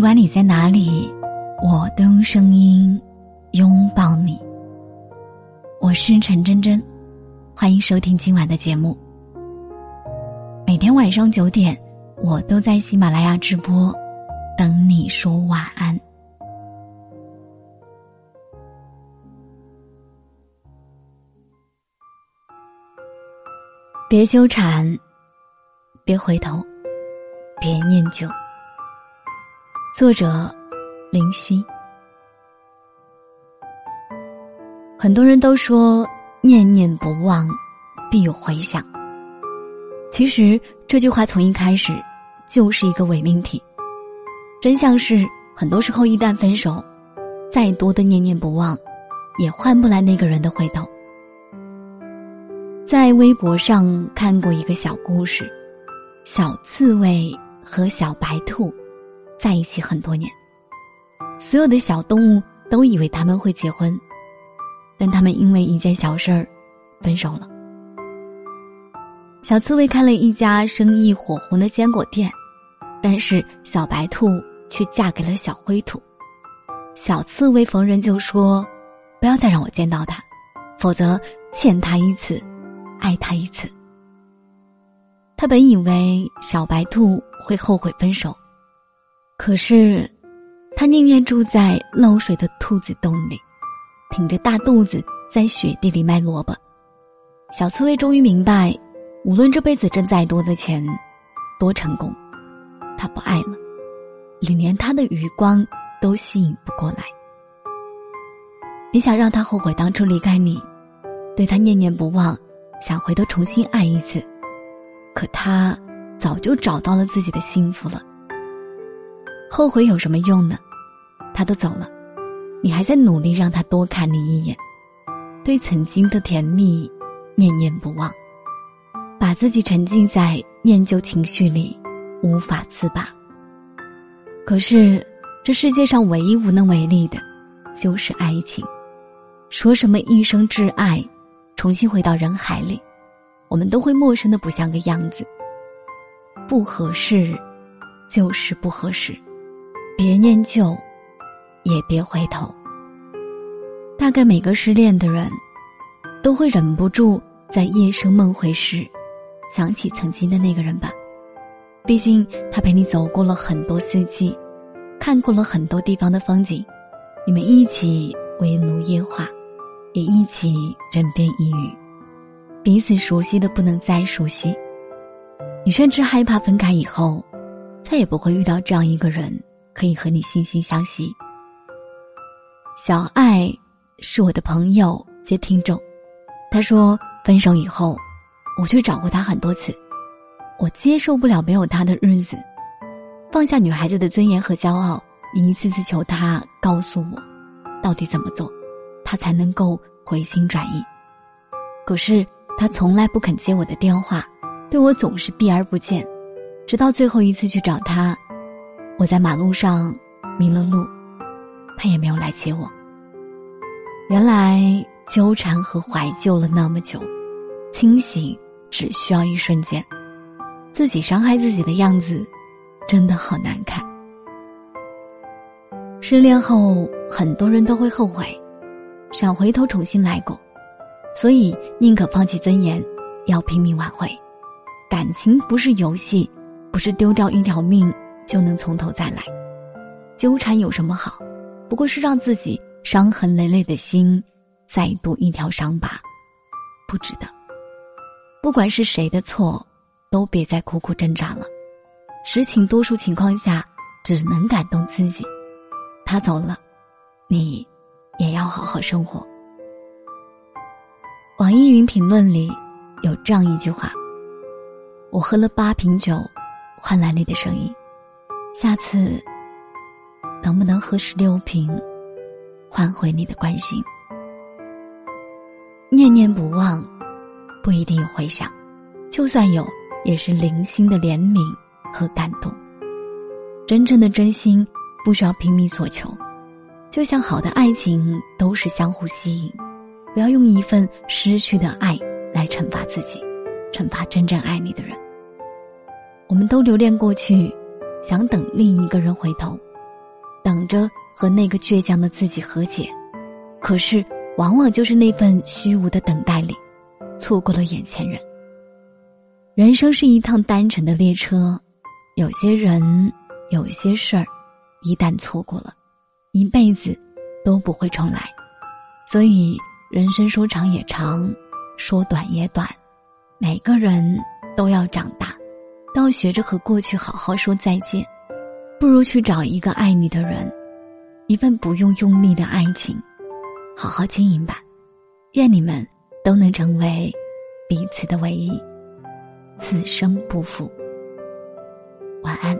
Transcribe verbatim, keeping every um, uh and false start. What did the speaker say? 不管你在哪里，我都用声音拥抱你。我是陈真真，欢迎收听今晚的节目。每天晚上九点，我都在喜马拉雅直播，等你说晚安。别纠缠，别回头，别念旧。作者林夕。很多人都说念念不忘必有回响，其实这句话从一开始就是一个伪命题。真相是，很多时候一旦分手，再多的念念不忘也换不来那个人的回头。在微博上看过一个小故事，小刺猬和小白兔在一起很多年，所有的小动物都以为他们会结婚，但他们因为一件小事儿分手了。小刺猬开了一家生意火红的坚果店，但是小白兔却嫁给了小灰兔。小刺猬逢人就说，不要再让我见到他，否则欠他一次爱他一次。他本以为小白兔会后悔分手，可是他宁愿住在漏水的兔子洞里，挺着大肚子在雪地里卖萝卜。小刺猬终于明白，无论这辈子挣再多的钱，多成功，他不爱了，你连他的余光都吸引不过来。你想让他后悔当初离开你，对他念念不忘，想回头重新爱一次，可他早就找到了自己的幸福了。后悔有什么用呢？他都走了，你还在努力让他多看你一眼，对曾经的甜蜜念念不忘，把自己沉浸在念旧情绪里无法自拔。可是这世界上唯一无能为力的就是爱情。说什么一生挚爱，重新回到人海里，我们都会陌生的不像个样子。不合适就是不合适，别念旧也别回头。大概每个失恋的人都会忍不住在夜深梦回时想起曾经的那个人吧，毕竟他陪你走过了很多四季，看过了很多地方的风景，你们一起围炉夜话，也一起枕边一语，彼此熟悉的不能再熟悉。你甚至害怕分开以后再也不会遇到这样一个人，可以和你惺惺相惜。小爱是我的朋友接听众，他说分手以后我去找过他很多次，我接受不了没有他的日子，放下女孩子的尊严和骄傲，一次次求他告诉我到底怎么做他才能够回心转意。可是他从来不肯接我的电话，对我总是避而不见。直到最后一次去找他，我在马路上迷了路，他也没有来接我。原来纠缠和怀旧了那么久，清醒只需要一瞬间。自己伤害自己的样子真的好难看。失恋后很多人都会后悔，想回头重新来过，所以宁可放弃尊严，要拼命挽回。感情不是游戏，不是丢掉一条命就能从头再来。纠缠有什么好？不过是让自己伤痕累累的心再多一条伤疤，不值得。不管是谁的错，都别再苦苦挣扎了。实情多数情况下只能感动自己。他走了，你也要好好生活。网易云评论里有这样一句话，我喝了八瓶酒换来你的声音，下次能不能喝十六瓶换回你的关心。念念不忘不一定有回响，就算有也是零星的怜悯和感动。真正的真心不需要拼命所求，就像好的爱情都是相互吸引，不要用一份失去的爱来惩罚自己，惩罚真正爱你的人。我们都留恋过去，想等另一个人回头，等着和那个倔强的自己和解，可是往往就是那份虚无的等待里，错过了眼前人。人生是一趟单程的列车，有些人，有些事儿，一旦错过了，一辈子都不会重来。所以人生说长也长，说短也短，每个人都要长大，都要学着和过去好好说再见。不如去找一个爱你的人，一份不用用力的爱情，好好经营吧。愿你们都能成为彼此的唯一，此生不负。晚安。